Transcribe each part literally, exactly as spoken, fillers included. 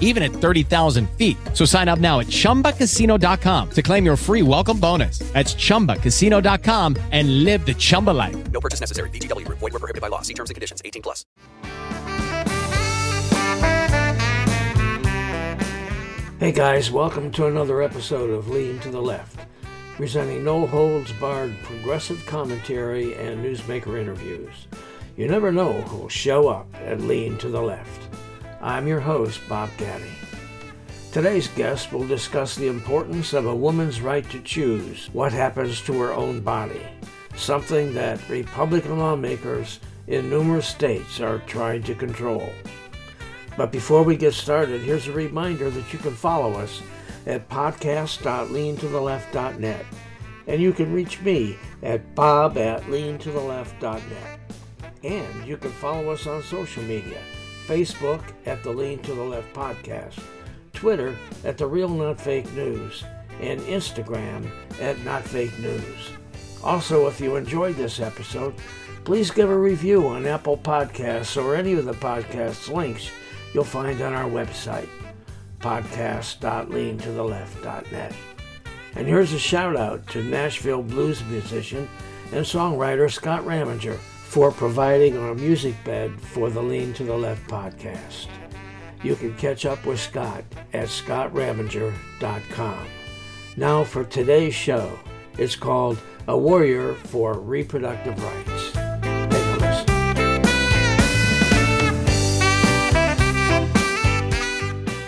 even at thirty thousand feet. So sign up now at chumba casino dot com to claim your free welcome bonus. That's chumba casino dot com and live the Chumba life. No purchase necessary. V G W Group. Void where prohibited by law. See terms and conditions. eighteen plus. Hey guys, welcome to another episode of Lean to the Left, presenting no-holds-barred progressive commentary and newsmaker interviews. You never know who'll show up at Lean to the Left. I'm your host, Bob Gaddy. Today's guest will discuss the importance of a woman's right to choose what happens to her own body, something that Republican lawmakers in numerous states are trying to control. But before we get started, here's a reminder that you can follow us at podcast dot lean to the left dot net, and you can reach me at bob at lean to the left dot net. And you can follow us on social media. Facebook at the Lean to the Left podcast, Twitter at the Real Not Fake News, and Instagram at Not Fake News. Also, if you enjoyed this episode, please give a review on Apple Podcasts or any of the podcast links you'll find on our website, podcast dot lean to the left dot net. And here's a shout out to Nashville blues musician and songwriter Scott Ramminger for providing our music bed for the Lean to the Left podcast. You can catch up with Scott at scott ramminger dot com. Now for today's show, it's called A Warrior for Reproductive Rights. Take a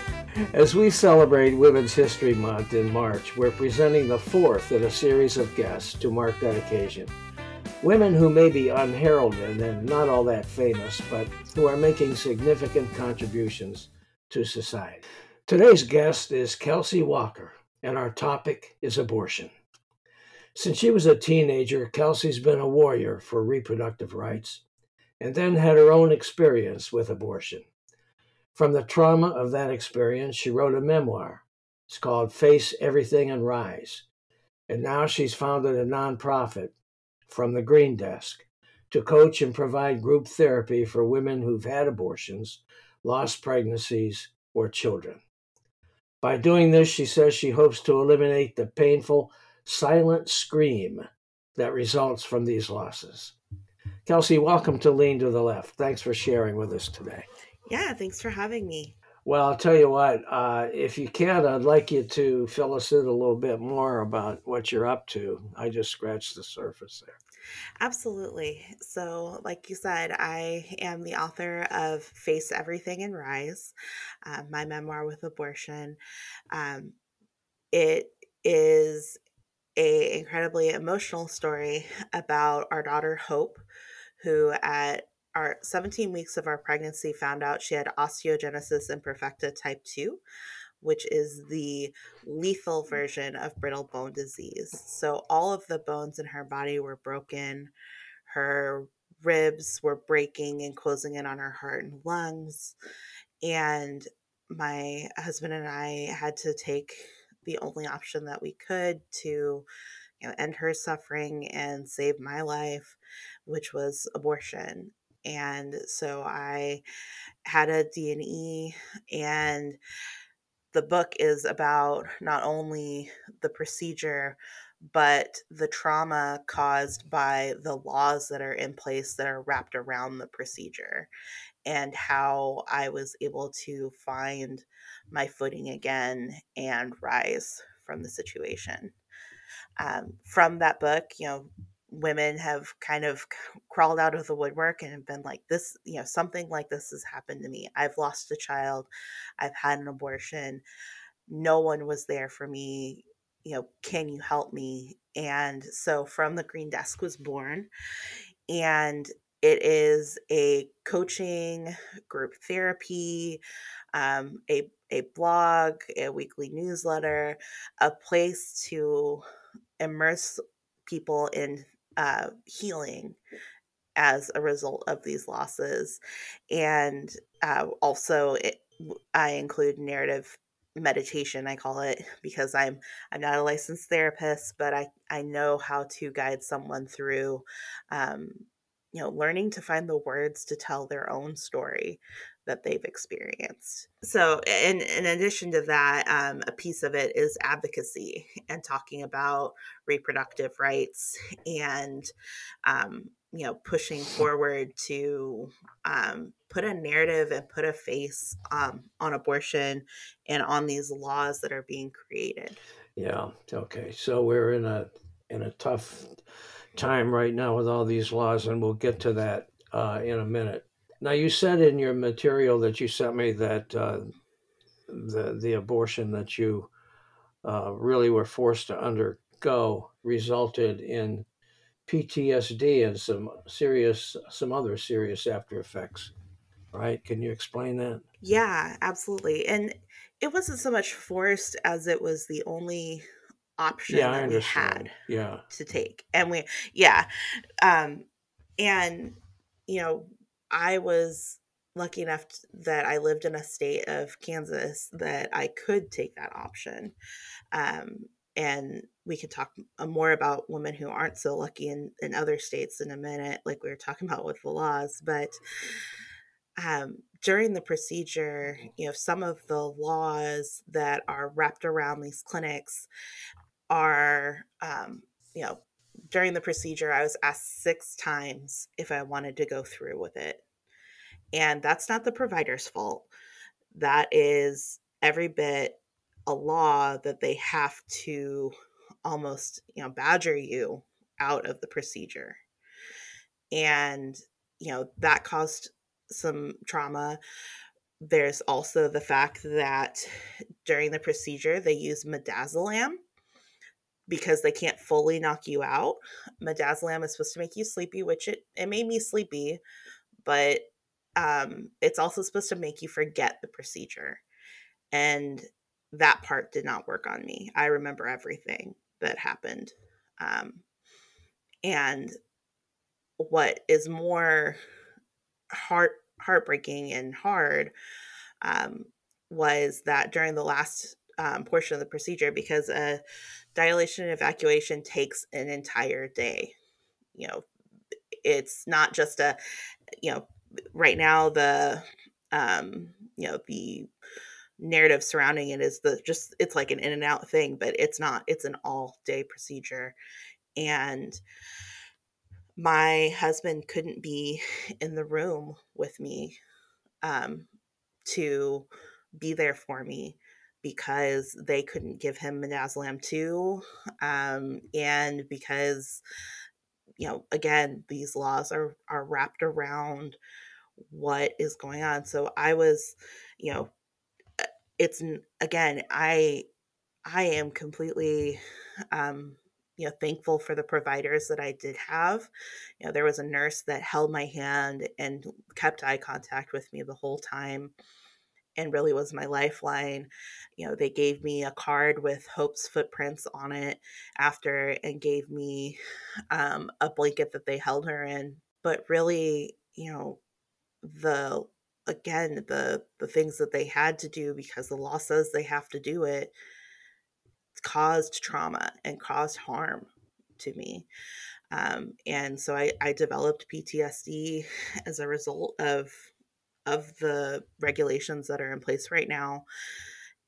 listen. As we celebrate Women's History Month in March, we're presenting the fourth in a series of guests to mark that occasion. Women who may be unheralded and not all that famous, but who are making significant contributions to society. Today's guest is Kelsey Walker, and our topic is abortion. Since she was a teenager, Kelsey's been a warrior for reproductive rights, and then had her own experience with abortion. From the trauma of that experience, she wrote a memoir. It's called Face Everything and Rise, and now she's founded a nonprofit, From the Green Desk, to coach and provide group therapy for women who've had abortions, lost pregnancies, or children. By doing this, she says she hopes to eliminate the painful, silent scream that results from these losses. Kelsey, welcome to Lean to the Left. Thanks for sharing with us today. Yeah, thanks for having me. Well, I'll tell you what, uh, if you can, I'd like you to fill us in a little bit more about what you're up to. I just scratched the surface there. Absolutely. So, like you said, I am the author of Face Everything and Rise, uh, my memoir with abortion. Um, it is a incredibly emotional story about our daughter, Hope, who at our seventeen weeks of our pregnancy found out she had osteogenesis imperfecta type two, which is the lethal version of brittle bone disease. So all of the bones in her body were broken. Her ribs were breaking and closing in on her heart and lungs. And my husband and I had to take the only option that we could to, you know, end her suffering and save my life, which was abortion. And so I had a D and E, and the book is about not only the procedure, but the trauma caused by the laws that are in place that are wrapped around the procedure, and how I was able to find my footing again and rise from the situation. Um, from that book, you know, women have kind of crawled out of the woodwork and have been like, this, you know, something like this has happened to me. I've lost a child. I've had an abortion. No one was there for me. You know, can you help me? And so From the Green Desk was born, and it is a coaching, group therapy, um, a, a blog, a weekly newsletter, a place to immerse people in uh, healing as a result of these losses. And uh, also it, I include narrative meditation, I call it, because I'm I'm not a licensed therapist, but I, I know how to guide someone through, um, you know, learning to find the words to tell their own story that they've experienced. So in, in addition to that, um, a piece of it is advocacy and talking about reproductive rights and, um, you know, pushing forward to um, put a narrative and put a face um, on abortion and on these laws that are being created. Yeah. Okay. So we're in a in a tough time right now with all these laws, and we'll get to that uh, in a minute. Now, you said in your material that you sent me that uh, the the abortion that you uh, really were forced to undergo resulted in P T S D and some serious, some other serious after effects, right? Can you explain that? Yeah, absolutely. And it wasn't so much forced as it was the only option yeah, that we had yeah. to take. And we, yeah. Um, and, you know, I was lucky enough that I lived in a state of Kansas that I could take that option. Um, And we could talk more about women who aren't so lucky in, in other states in a minute, like we were talking about with the laws. But um, during the procedure, you know, some of the laws that are wrapped around these clinics are, um, you know, during the procedure, I was asked six times if I wanted to go through with it. And that's not the provider's fault. That is every bit a law that they have to almost, you know, badger you out of the procedure. And, you know, that caused some trauma. There's also the fact that during the procedure, they use midazolam because they can't fully knock you out. Midazolam is supposed to make you sleepy, which it, it made me sleepy, but um, it's also supposed to make you forget the procedure. And that part did not work on me. I remember everything that happened. Um, and what is more heart heartbreaking and hard um, was that during the last um, portion of the procedure, because a dilation and evacuation takes an entire day. You know, it's not just a, you know, right now the, um, you know, the, narrative surrounding it is the just it's like an in and out thing, but it's not, it's an all day procedure. And my husband couldn't be in the room with me um, to be there for me because they couldn't give him midazolam too. Um, and because, you know, again, these laws are, are wrapped around what is going on. So I was, you know, it's, again, I, I am completely, um, you know, thankful for the providers that I did have. You know, there was a nurse that held my hand and kept eye contact with me the whole time and really was my lifeline. You know, they gave me a card with Hope's footprints on it after and gave me, um, a blanket that they held her in. But really, you know, the again, the, the things that they had to do because the law says they have to do it caused trauma and caused harm to me. Um, and so I, I developed P T S D as a result of, of the regulations that are in place right now.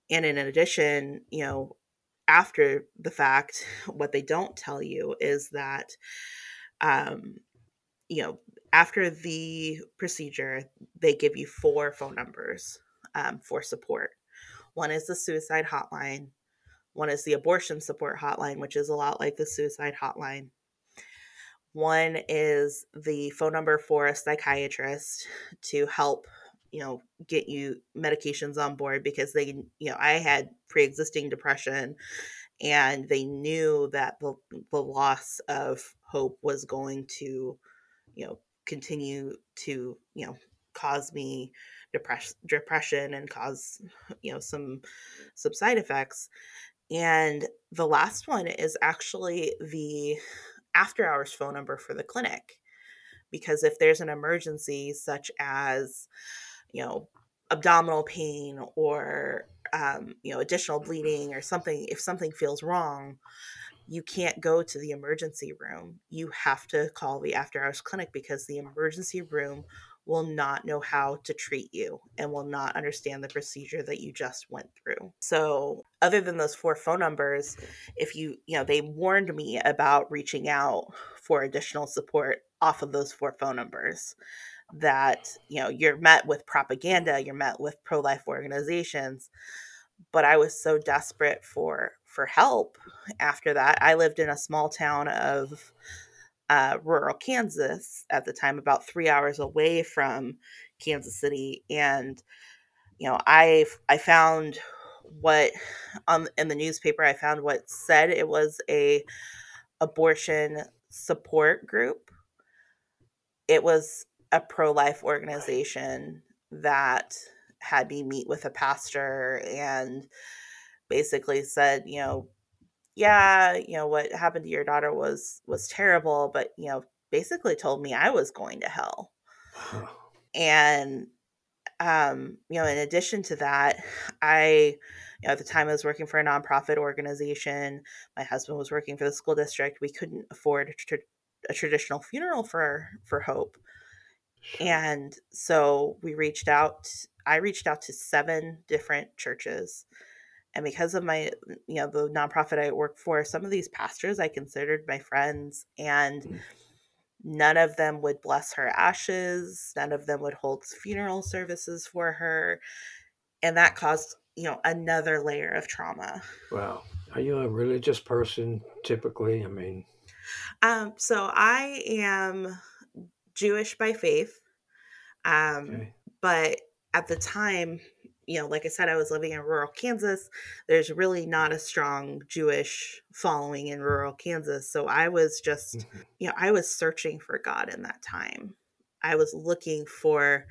And in addition, you know, after the fact, what they don't tell you is that, um, you know, after the procedure, they give you four phone numbers um, for support. One is the suicide hotline. One is the abortion support hotline, which is a lot like the suicide hotline. One is the phone number for a psychiatrist to help, you know, get you medications on board, because they, you know, I had pre-existing depression, and they knew that the, the loss of hope was going to, you know, continue to, you know, cause me depress- depression and cause, you know, some, some side effects. And the last one is actually the after hours phone number for the clinic, because if there's an emergency such as, you know, abdominal pain or, um, you know, additional bleeding or something, if something feels wrong, you can't go to the emergency room. You have to call the after hours clinic, because the emergency room will not know how to treat you and will not understand the procedure that you just went through. So other than those four phone numbers, if you, you know, they warned me about reaching out for additional support off of those four phone numbers, that, you know, you're met with propaganda, you're met with pro-life organizations. But I was so desperate for, for help after that. I lived in a small town of Uh, rural Kansas at the time, about three hours away from Kansas City. And, you know, I I found what on um, in the newspaper, I found what said it was a abortion support group. It was a pro-life organization that had me meet with a pastor and basically said, you know, yeah, you know, what happened to your daughter was, was terrible, but, you know, basically told me I was going to hell. Huh. And, um, you know, in addition to that, I, you know, at the time I was working for a nonprofit organization. My husband was working for the school district. We couldn't afford a, tra- a traditional funeral for, for Hope. Sure. And so we reached out, I reached out to seven different churches. And because of my, you know, the nonprofit I work for, some of these pastors I considered my friends, and none of them would bless her ashes. None of them would hold funeral services for her. And that caused, you know, another layer of trauma. Wow. Are you a religious person typically? I mean. Um, so I am Jewish by faith. Um, okay. But at the time, you know, like I said, I was living in rural Kansas. There's really not a strong Jewish following in rural Kansas. So I was just, mm-hmm. you know, I was searching for God in that time. I was looking for,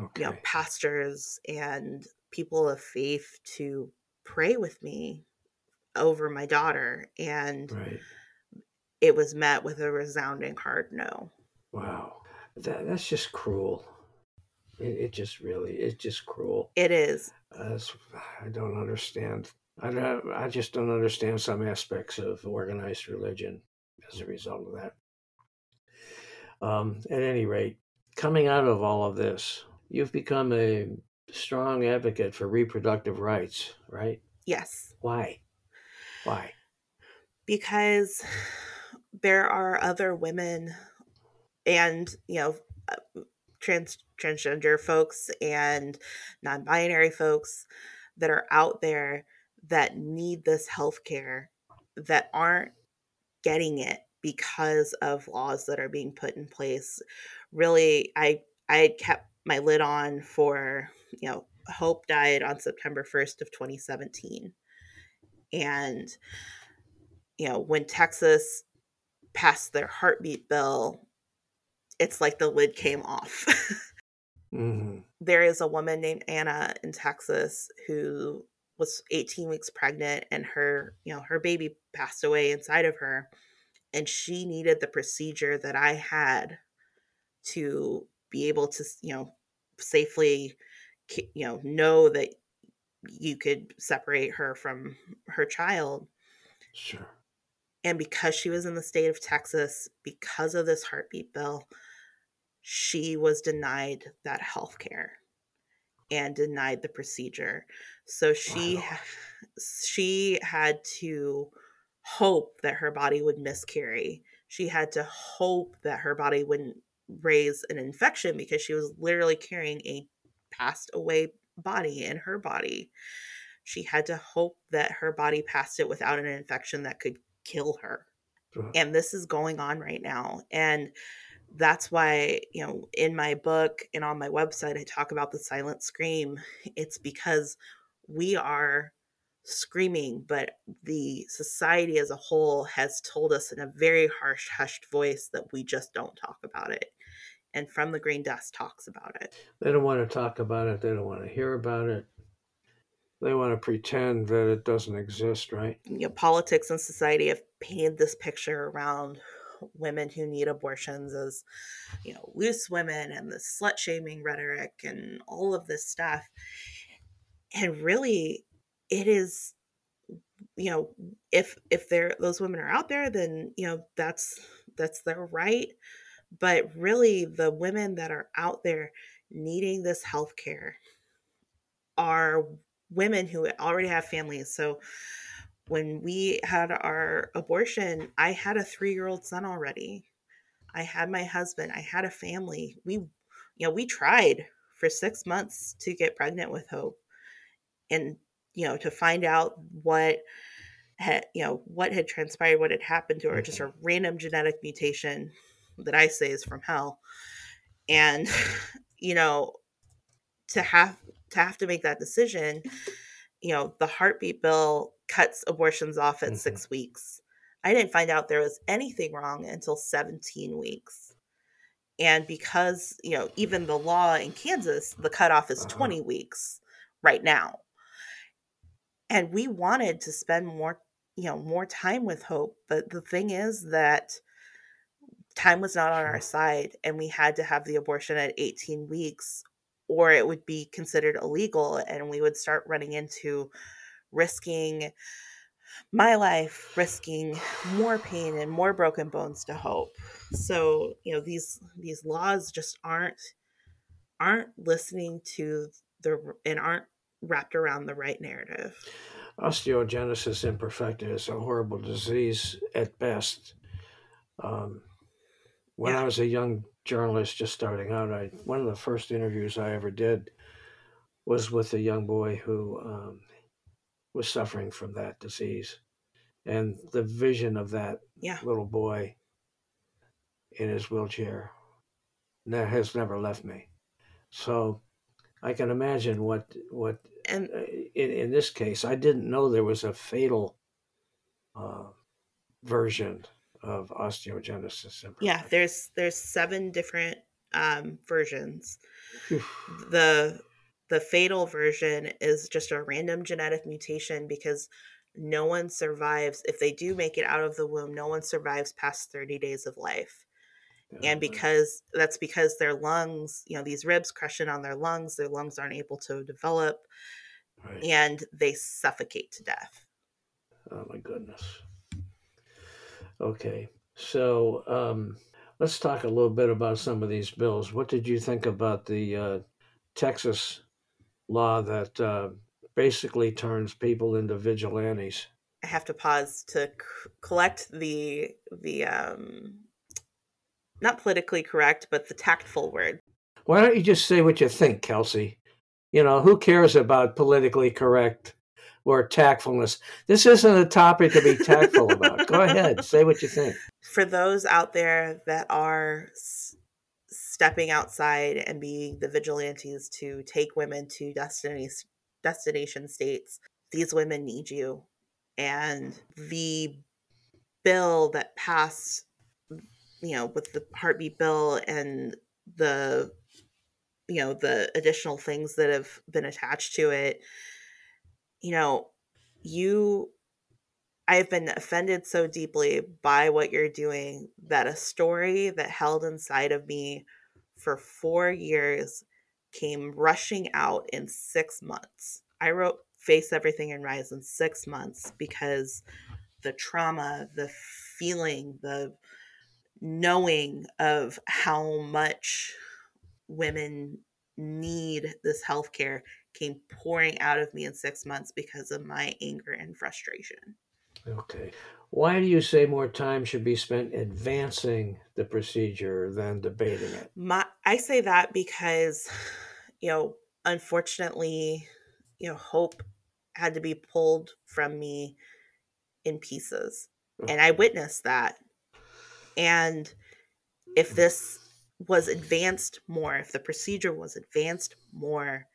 okay. you know, pastors and people of faith to pray with me over my daughter. And right. it was met with a resounding hard no. Wow. That, that's just cruel. It just really, it's just cruel. It is. Uh, I don't understand. I don't, I just don't understand some aspects of organized religion as a result of that. Um, at any rate, coming out of all of this, you've become a strong advocate for reproductive rights, right? Yes. Why? Why? Because there are other women and, you know, trans transgender folks and non-binary folks that are out there that need this healthcare that aren't getting it because of laws that are being put in place. Really, I I had kept my lid on for, you know, Hope died on September first of twenty seventeen. And, you know, when Texas passed their heartbeat bill, it's like the lid came off. mm-hmm. There is a woman named Anna in Texas who was eighteen weeks pregnant, and her, you know, her baby passed away inside of her, and she needed the procedure that I had to be able to, you know, safely, you know, know that you could separate her from her child. Sure. And because she was in the state of Texas, because of this heartbeat bill, she was denied that health care and denied the procedure. So she, wow. she had to hope that her body would miscarry. She had to hope that her body wouldn't raise an infection, because she was literally carrying a passed away body in her body. She had to hope that her body passed it without an infection that could kill her. Uh-huh. And this is going on right now. And that's why, you know, in my book and on my website, I talk about the silent scream. It's because we are screaming, but the society as a whole has told us in a very harsh, hushed voice that we just don't talk about it. And From the Green Desk talks about it. They don't want to talk about it. They don't want to hear about it. They want to pretend that it doesn't exist, right? You know, politics and society have painted this picture around women who need abortions as, you know, loose women and the slut shaming rhetoric and all of this stuff. And really, it is, you know, if if there those women are out there, then, you know, that's that's their right. But really, the women that are out there needing this healthcare are women who already have families. So when we had our abortion, I had a three-year-old son already. I had my husband. I had a family. We, you know, we tried for six months to get pregnant with Hope, and, you know, to find out what had, you know, what had transpired, what had happened to her, just a random genetic mutation that I say is from hell. And, you know, to have, to have to make that decision, you know, the heartbeat bill cuts abortions off at mm-hmm. six weeks. I didn't find out there was anything wrong until seventeen weeks. And because, you know, even the law in Kansas, the cutoff is uh-huh. twenty weeks right now. And we wanted to spend more, you know, more time with Hope. But the thing is that time was not on our side, and we had to have the abortion at eighteen weeks or it would be considered illegal, and we would start running into risking my life, risking more pain and more broken bones to Hope. So, you know, these these laws just aren't aren't listening to the and aren't wrapped around the right narrative. Osteogenesis imperfecta is a horrible disease at best. Um, when yeah. I was a young journalist just starting out, I one of the first interviews I ever did was with a young boy who um, was suffering from that disease, and the vision of that yeah. little boy in his wheelchair that has never left me. So I can imagine what what and, in in this case, I didn't know there was a fatal uh, version of osteogenesis imperfecta. Yeah, there's there's seven different um, versions. Whew. The the fatal version is just a random genetic mutation because no one survives if they do make it out of the womb. No one survives past thirty days of life. Yeah, and because right. that's because their lungs, you know, these ribs crush in on their lungs, their lungs aren't able to develop right. and they suffocate to death. Oh my goodness. Okay, so um, let's talk a little bit about some of these bills. What did you think about the uh, Texas law that uh, basically turns people into vigilantes? I have to pause to c- collect the the um, not politically correct, but the tactful word. Why don't you just say what you think, Kelsey? You know, who cares about politically correct or tactfulness? This isn't a topic to be tactful about. Go ahead, say what you think. For those out there that are s- stepping outside and being the vigilantes to take women to destinies, destination states, these women need you. And the bill that passed, you know, with the heartbeat bill and the, you know, the additional things that have been attached to it, you know, you, I have been offended so deeply by what you're doing that a story that held inside of me for four years came rushing out in six months. I wrote Face Everything and Rise in six months because the trauma, the feeling, the knowing of how much women need this healthcare came pouring out of me in six months because of my anger and frustration. Okay. Why do you say more time should be spent advancing the procedure than debating it? My, I say that because, you know, unfortunately, you know, Hope had to be pulled from me in pieces. And I witnessed that. And if this was advanced more, if the procedure was advanced more,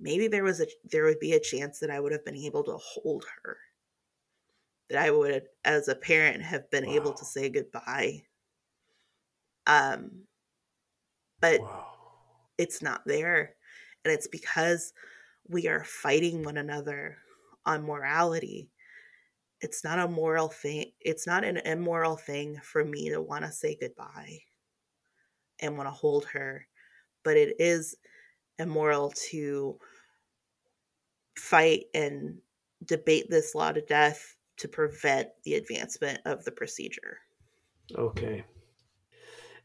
maybe there was a there would be a chance that I would have been able to hold her. That I would, as a parent, have been wow. able to say goodbye. Um, but wow. it's not there. And it's because we are fighting one another on morality. It's not a moral thing. It's not an immoral thing for me to want to say goodbye and want to hold her. But it is immoral to fight and debate this law to death to prevent the advancement of the procedure. Okay.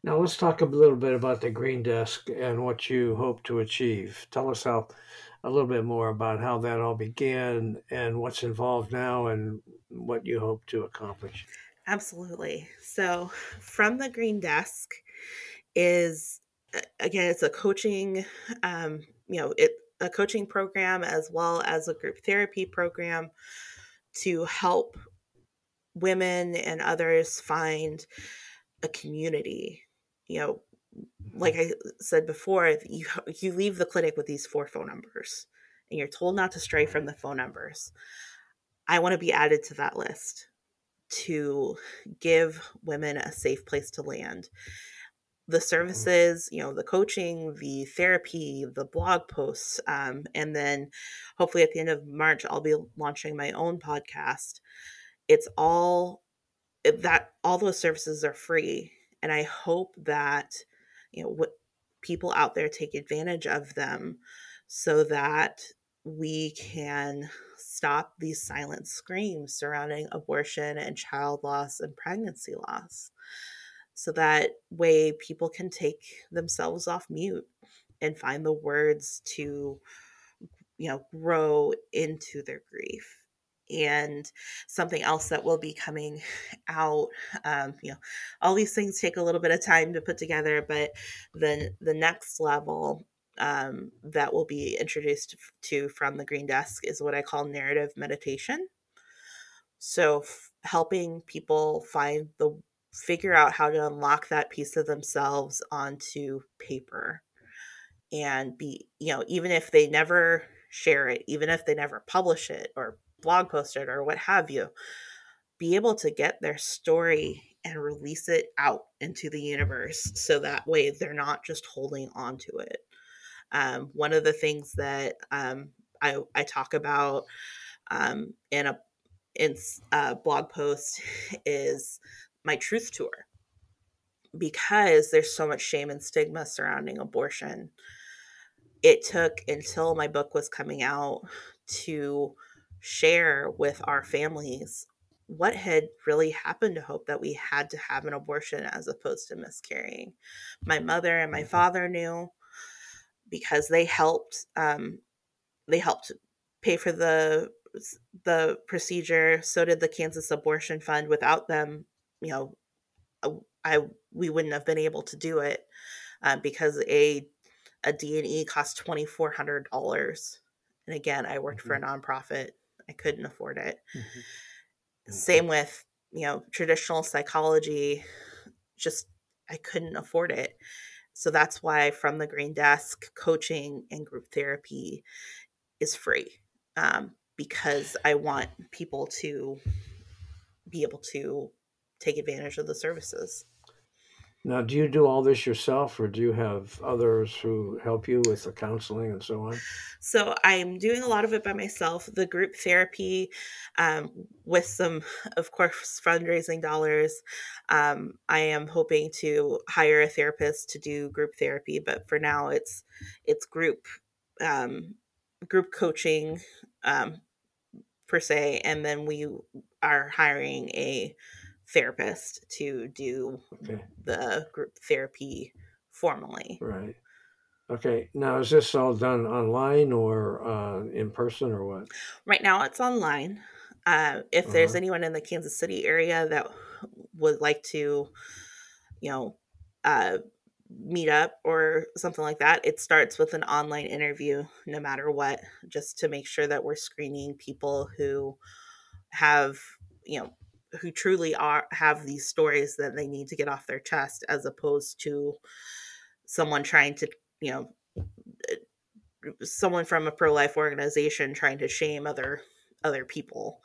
Now let's talk a little bit about the Green Desk and what you hope to achieve. Tell us how a little bit more about how that all began and what's involved now and what you hope to accomplish. Absolutely. So From the Green Desk is, again, it's a coaching, um, you know, it a coaching program as well as a group therapy program to help women and others find a community. You know, like I said before, you you leave the clinic with these four phone numbers and you're told not to stray from the phone numbers. I want to be added to that list to give women a safe place to land. The services, you know, the coaching, the therapy, the blog posts, um, and then hopefully at the end of March, I'll be launching my own podcast. It's all that, all those services are free. And I hope that, you know, what people out there take advantage of them so that we can stop these silent screams surrounding abortion and child loss and pregnancy loss. So that way people can take themselves off mute and find the words to, you know, grow into their grief. And something else that will be coming out, um, you know, all these things take a little bit of time to put together, but then the next level um, that will be introduced to From the Green Desk is what I call narrative meditation. So f- helping people find the figure out how to unlock that piece of themselves onto paper and be, you know, even if they never share it, even if they never publish it or blog post it or what have you, be able to get their story and release it out into the universe. So that way they're not just holding on to it. Um, one of the things that um, I, I talk about um, in a in a blog post is my truth tour, because there's so much shame and stigma surrounding abortion. It took until my book was coming out to share with our families what had really happened to Hope, that we had to have an abortion as opposed to miscarrying. My mother and my father knew because they helped, um, they helped pay for the, the procedure. So did the Kansas Abortion Fund. Without them, you know, I, we wouldn't have been able to do it uh, because a a D and E cost twenty-four hundred dollars. And again, I worked mm-hmm. for a nonprofit. I couldn't afford it. Mm-hmm. Same with, you know, traditional psychology, just, I couldn't afford it. So that's why From the Green Desk, coaching and group therapy is free um, because I want people to be able to take advantage of the services. Now, do you do all this yourself or do you have others who help you with the counseling and so on? So I'm doing a lot of it by myself. The group therapy um, with some, of course, fundraising dollars. Um, I am hoping to hire a therapist to do group therapy, but for now it's it's group um, group coaching um, per se. And then we are hiring a therapist to do okay. the group therapy formally. Right. Okay. Now, is this all done online or uh, in person or what? Right now it's online. Uh, if uh-huh. there's anyone in the Kansas City area that would like to, you know, uh, meet up or something like that, it starts with an online interview no matter what, just to make sure that we're screening people who have, you know, who truly are have these stories that they need to get off their chest, as opposed to someone trying to, you know, someone from a pro-life organization trying to shame other other people.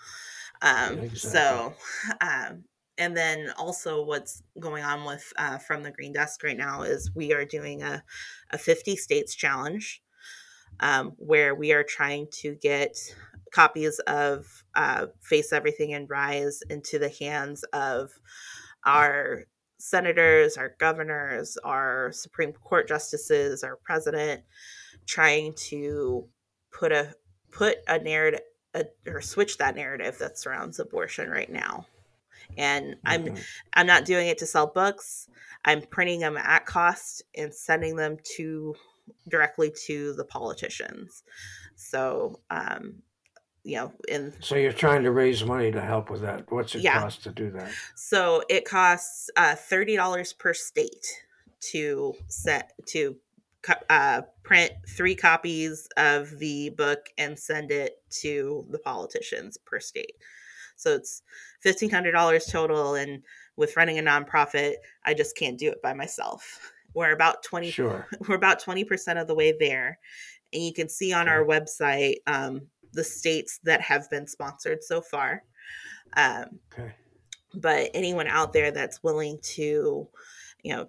Um, exactly. So, um, and then also what's going on with uh, From the Green Desk right now is we are doing a, a fifty states challenge, um, where we are trying to get copies of uh, Face Everything and Rise into the hands of our senators, our governors, our Supreme Court justices, our president, trying to put a put a narrative a, or switch that narrative that surrounds abortion right now. And I'm mm-hmm. I'm not doing it to sell books. I'm printing them at cost and sending them to directly to the politicians. So, um, you know, in so you're trying to raise money to help with that. What's it yeah. cost to do that? So it costs uh, thirty dollars per state to set to uh, print three copies of the book and send it to the politicians per state. So it's fifteen hundred dollars total. And with running a nonprofit, I just can't do it by myself. We're about twenty. Sure. We're about twenty percent of the way there. And you can see on sure. our website um, the states that have been sponsored so far. Um, okay. But anyone out there that's willing to, you know,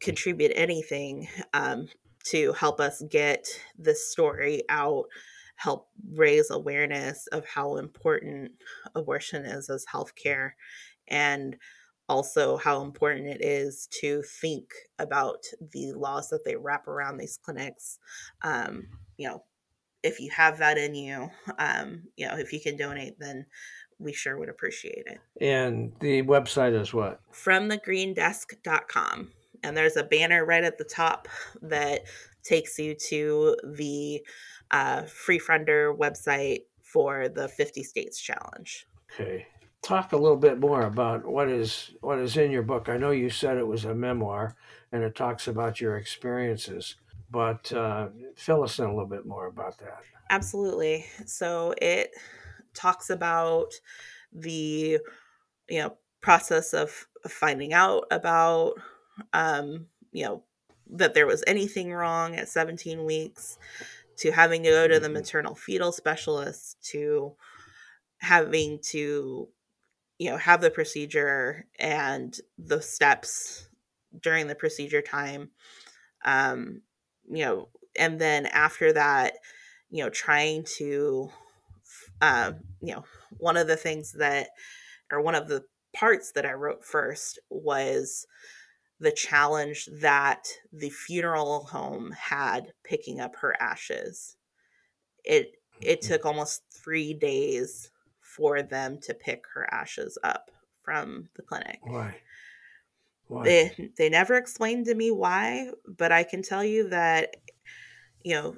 contribute anything um, to help us get this story out, help raise awareness of how important abortion is as healthcare, and also how important it is to think about the laws that they wrap around these clinics. Um, you know, if you have that in you, um, you know, if you can donate, then we sure would appreciate it. And the website is what? from the green desk dot com. And there's a banner right at the top that takes you to the uh, Free Funder website for the fifty States Challenge. Okay. Talk a little bit more about what is what is in your book. I know you said it was a memoir and it talks about your experiences, but uh, fill us in a little bit more about that. Absolutely. So it talks about the, you know, process of finding out about, um, you know, that there was anything wrong at seventeen weeks, to having to go to the maternal fetal specialist, to having to, you know, have the procedure and the steps during the procedure time, um, you know, and then after that, you know, trying to, uh, you know, one of the things that, or one of the parts that I wrote first was the challenge that the funeral home had picking up her ashes. It, it took almost three days for them to pick her ashes up from the clinic. Why? Why? They, they never explained to me why, but I can tell you that, you know,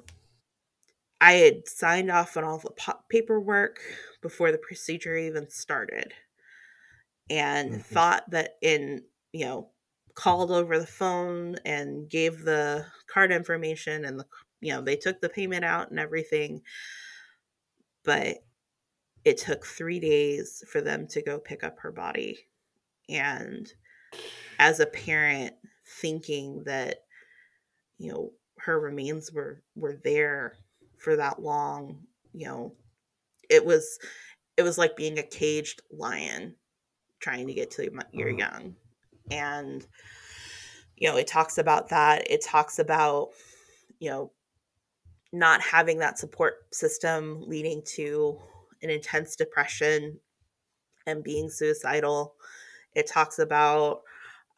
I had signed off on all the paperwork before the procedure even started, and mm-hmm. thought that in, you know, called over the phone and gave the card information and the, you know, they took the payment out and everything, but it took three days for them to go pick up her body. And as a parent, thinking that, you know, her remains were, were there for that long, you know, it was, it was like being a caged lion trying to get to your young. And, you know, it talks about that. It talks about, you know, not having that support system leading to an intense depression and being suicidal. It talks about,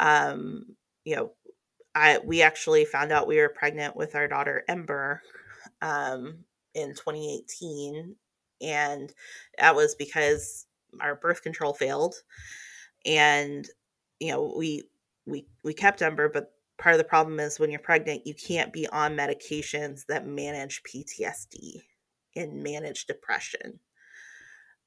um, you know, I we actually found out we were pregnant with our daughter Ember um, in twenty eighteen, and that was because our birth control failed. And you know, we we we kept Ember, but part of the problem is when you're pregnant, you can't be on medications that manage P T S D and manage depression.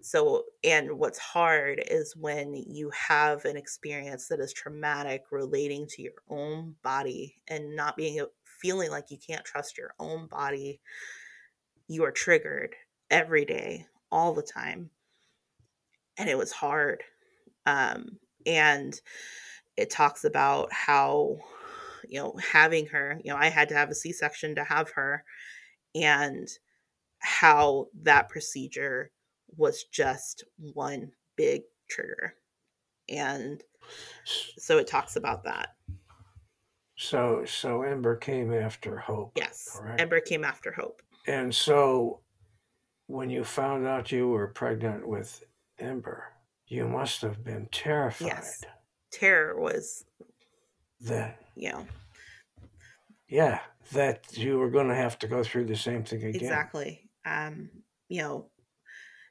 So, and what's hard is when you have an experience that is traumatic relating to your own body and not being, feeling like you can't trust your own body. You are triggered every day, all the time. And it was hard. Um, and it talks about how, you know, having her, you know, I had to have a C-section to have her, and how that procedure was just one big trigger. And so it talks about that. So, so Ember came after Hope. Yes. Correct? Ember came after Hope. And so when you found out you were pregnant with Ember, you must have been terrified. Yes. Terror was the, you know. Yeah. That you were going to have to go through the same thing again. Exactly. Um, you know,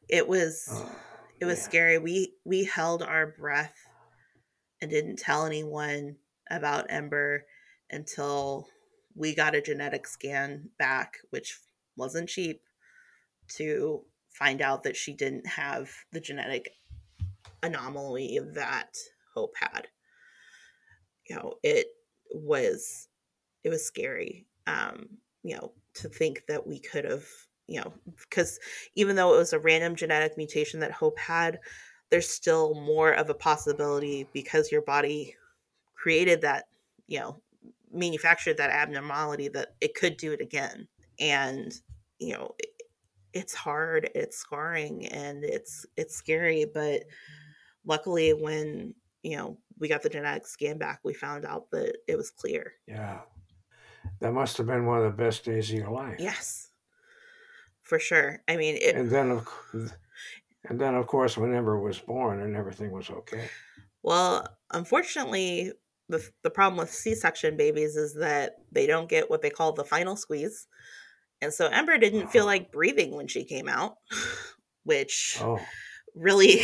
it was, oh, it was yeah. scary. We, we held our breath and didn't tell anyone about Ember until we got a genetic scan back, which wasn't cheap, to find out that she didn't have the genetic anomaly that Hope had. You know, it was, it was scary, um, you know, to think that we could have, you know, because even though it was a random genetic mutation that Hope had, there's still more of a possibility because your body created that, you know, manufactured that abnormality, that it could do it again. And, you know, it, it's hard, it's scarring, and it's, it's scary. But luckily when, you know, we got the genetic scan back, we found out that it was clear. Yeah. That must have been one of the best days of your life. Yes, for sure. I mean, it, and then, of, and then of course, when Ember was born and everything was okay. Well, unfortunately, the the problem with C-section babies is that they don't get what they call the final squeeze. And so Ember didn't oh. feel like breathing when she came out, which oh. really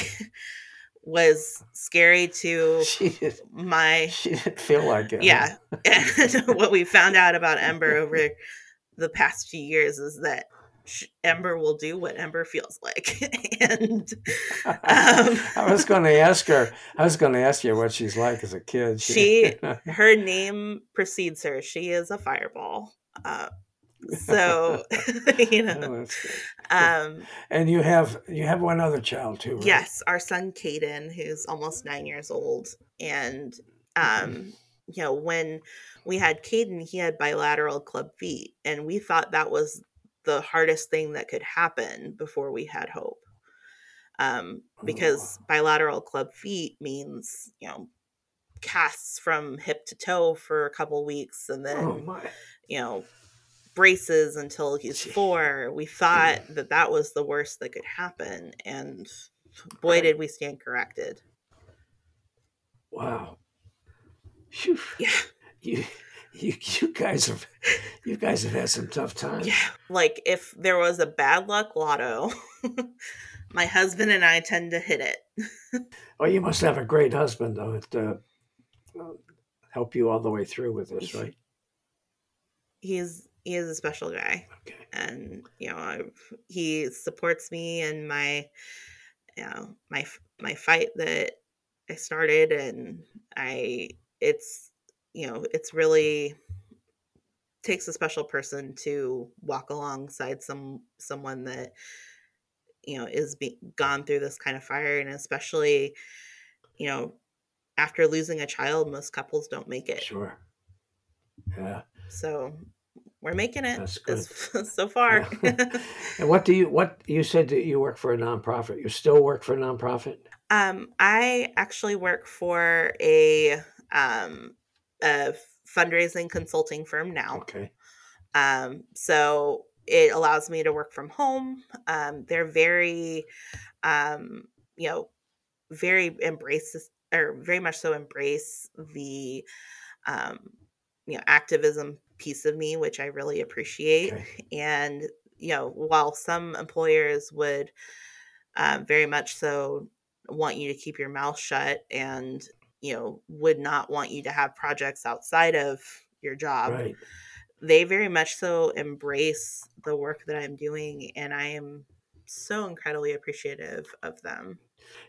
was scary to she did, my... She didn't feel like it. Yeah. And what we found out about Ember over the past few years is that Ember will do what Ember feels like. And um, I was going to ask her, I was going to ask you what she's like as a kid. She, her name precedes her. She is a fireball. Uh, so, you know, oh, um, and you have, you have one other child too, right? Yes. Our son, Caden, who's almost nine years old. And, um, you know, when we had Caden, he had bilateral club feet, and we thought that was the hardest thing that could happen before we had Hope, um, because oh. bilateral club feet means, you know, casts from hip to toe for a couple weeks, and then oh you know, braces until he's four. We thought yeah. that that was the worst that could happen, and boy, right. did we stand corrected. Wow. Whew. Yeah. You. You, you guys have, you guys have had some tough times. Yeah, like if there was a bad luck lotto, my husband and I tend to hit it. Oh, you must have a great husband though to uh, help you all the way through with this, right? He's he is a special guy, okay. And you know I, he supports me in my, you know, my my fight that I started, and I it's. You know, it's really takes a special person to walk alongside some someone that, you know, is be, gone through this kind of fire. And especially, you know, after losing a child, most couples don't make it. Sure. Yeah. So we're making it. That's good. So far. Yeah. And what do you, what you said that you work for a nonprofit. You still work for a nonprofit? Um, I actually work for a, um, a fundraising consulting firm now. Okay. Um, so it allows me to work from home. Um, they're very, um, you know, very embrace or very much so embrace the, um, you know, activism piece of me, which I really appreciate. Okay. And, you know, while some employers would, um, very much so want you to keep your mouth shut and, you know, would not want you to have projects outside of your job. Right. They very much so embrace the work that I'm doing, and I am so incredibly appreciative of them.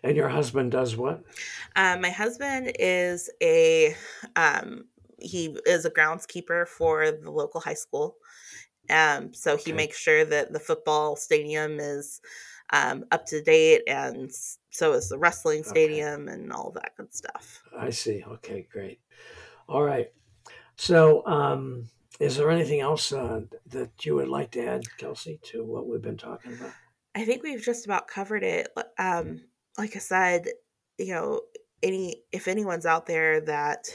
And your husband does what? Uh, my husband is a, um, he is a groundskeeper for the local high school. Um, so okay. He makes sure that the football stadium is um, up to date and So is the wrestling stadium okay. and all of that good stuff. I see. Okay, great. All right. So um, is there anything else uh, that you would like to add, Kelsey, to what we've been talking about? I think we've just about covered it. Um, like I said, you know, any if anyone's out there that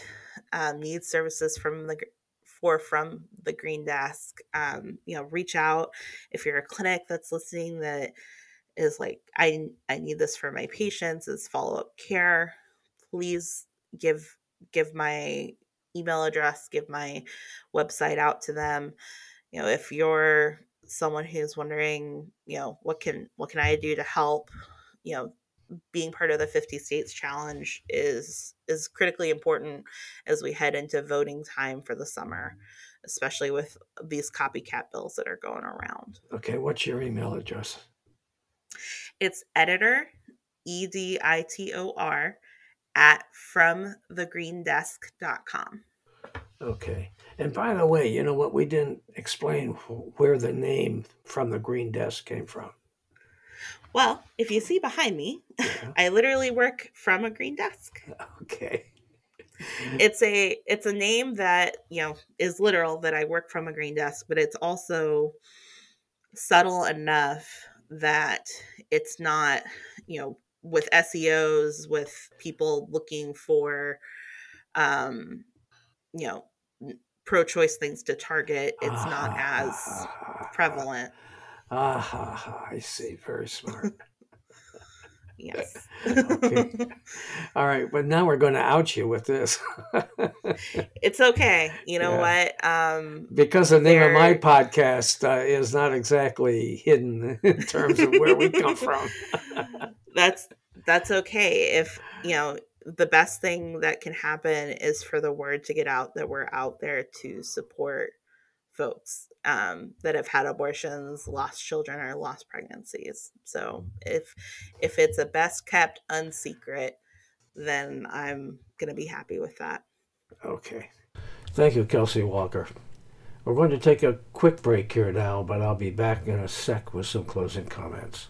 um, needs services from the for from the Green Desk, um, you know, reach out. If you're a clinic that's listening that is like, I I need this for my patients as follow-up care, please give give my email address, give my website out to them. You know, if you're someone who's wondering, you know, what can what can I do to help, you know, being part of the fifty states challenge is is critically important as we head into voting time for the summer, especially with these copycat bills that are going around. Okay, what's your email address? It's editor, E D I T O R, at from the green desk dot com. Okay. And by the way, you know what? We didn't explain where the name From the Green Desk came from. Well, if you see behind me, yeah. I literally work from a green desk. Okay. It's a it's a name that, you know, is literal that I work from a green desk, but it's also subtle enough that it's not, you know, with S E Os, with people looking for, um, you know, pro-choice things to target, it's ah, not as prevalent. Ah, I see. Very smart. Yes. Okay. All right. But now we're going to out you with this. It's okay. You know yeah. what? Um, because the name of my podcast uh, is not exactly hidden in terms of where we come from. That's that's okay. If, you know, the best thing that can happen is for the word to get out that we're out there to support folks um, that have had abortions, lost children, or lost pregnancies. So if if it's a best kept unsecret, then I'm going to be happy with that. Okay. Thank you, Kelsey Walker. We're going to take a quick break here now, but I'll be back in a sec with some closing comments.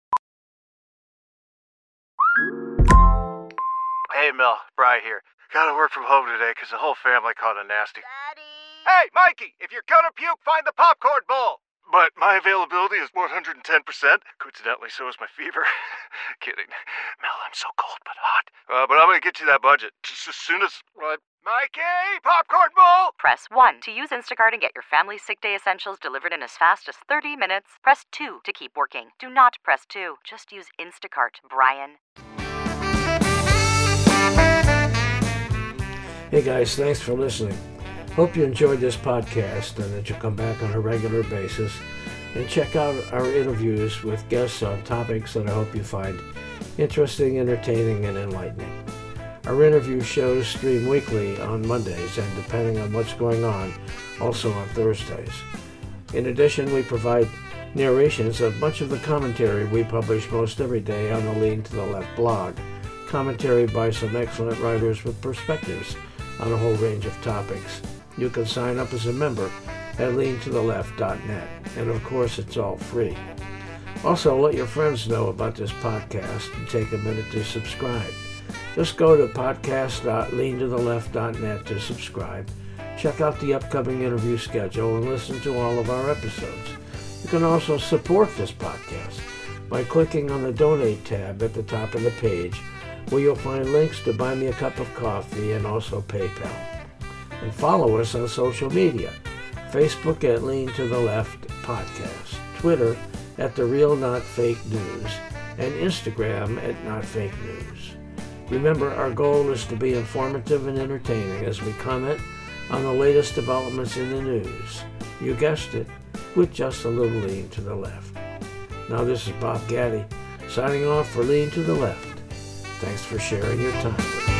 Hey, Mel. Bri here. Gotta work from home today because the whole family caught a nasty... Daddy! Hey, Mikey! If you're gonna puke, find the popcorn bowl! But my availability is one hundred ten percent. Coincidentally, so is my fever. Kidding. Mel, I'm so cold but hot. Uh, but I'm gonna get you that budget. Just as soon as... Uh, Mikey! Popcorn bowl! Press one to use Instacart and get your family's sick day essentials delivered in as fast as thirty minutes. Press two to keep working. Do not press two. Just use Instacart, Brian. Hey guys, thanks for listening. Hope you enjoyed this podcast and that you'll come back on a regular basis and check out our interviews with guests on topics that I hope you find interesting, entertaining, and enlightening. Our interview shows stream weekly on Mondays and, depending on what's going on, also on Thursdays. In addition, we provide narrations of much of the commentary we publish most every day on the Lean to the Left blog, commentary by some excellent writers with perspectives on a whole range of topics. You can sign up as a member at lean to the left dot net. And of course, it's all free. Also, let your friends know about this podcast and take a minute to subscribe. Just go to podcast dot lean to the left dot net to subscribe. Check out the upcoming interview schedule and listen to all of our episodes. You can also support this podcast by clicking on the Donate tab at the top of the page, where you'll find links to buy me a cup of coffee and also PayPal. And follow us on social media. Facebook at Lean to the Left Podcast, Twitter at The Real Not Fake News, and Instagram at Not Fake News. Remember, our goal is to be informative and entertaining as we comment on the latest developments in the news. You guessed it, with just a little lean to the left. Now this is Bob Gaddy, signing off for Lean to the Left. Thanks for sharing your time.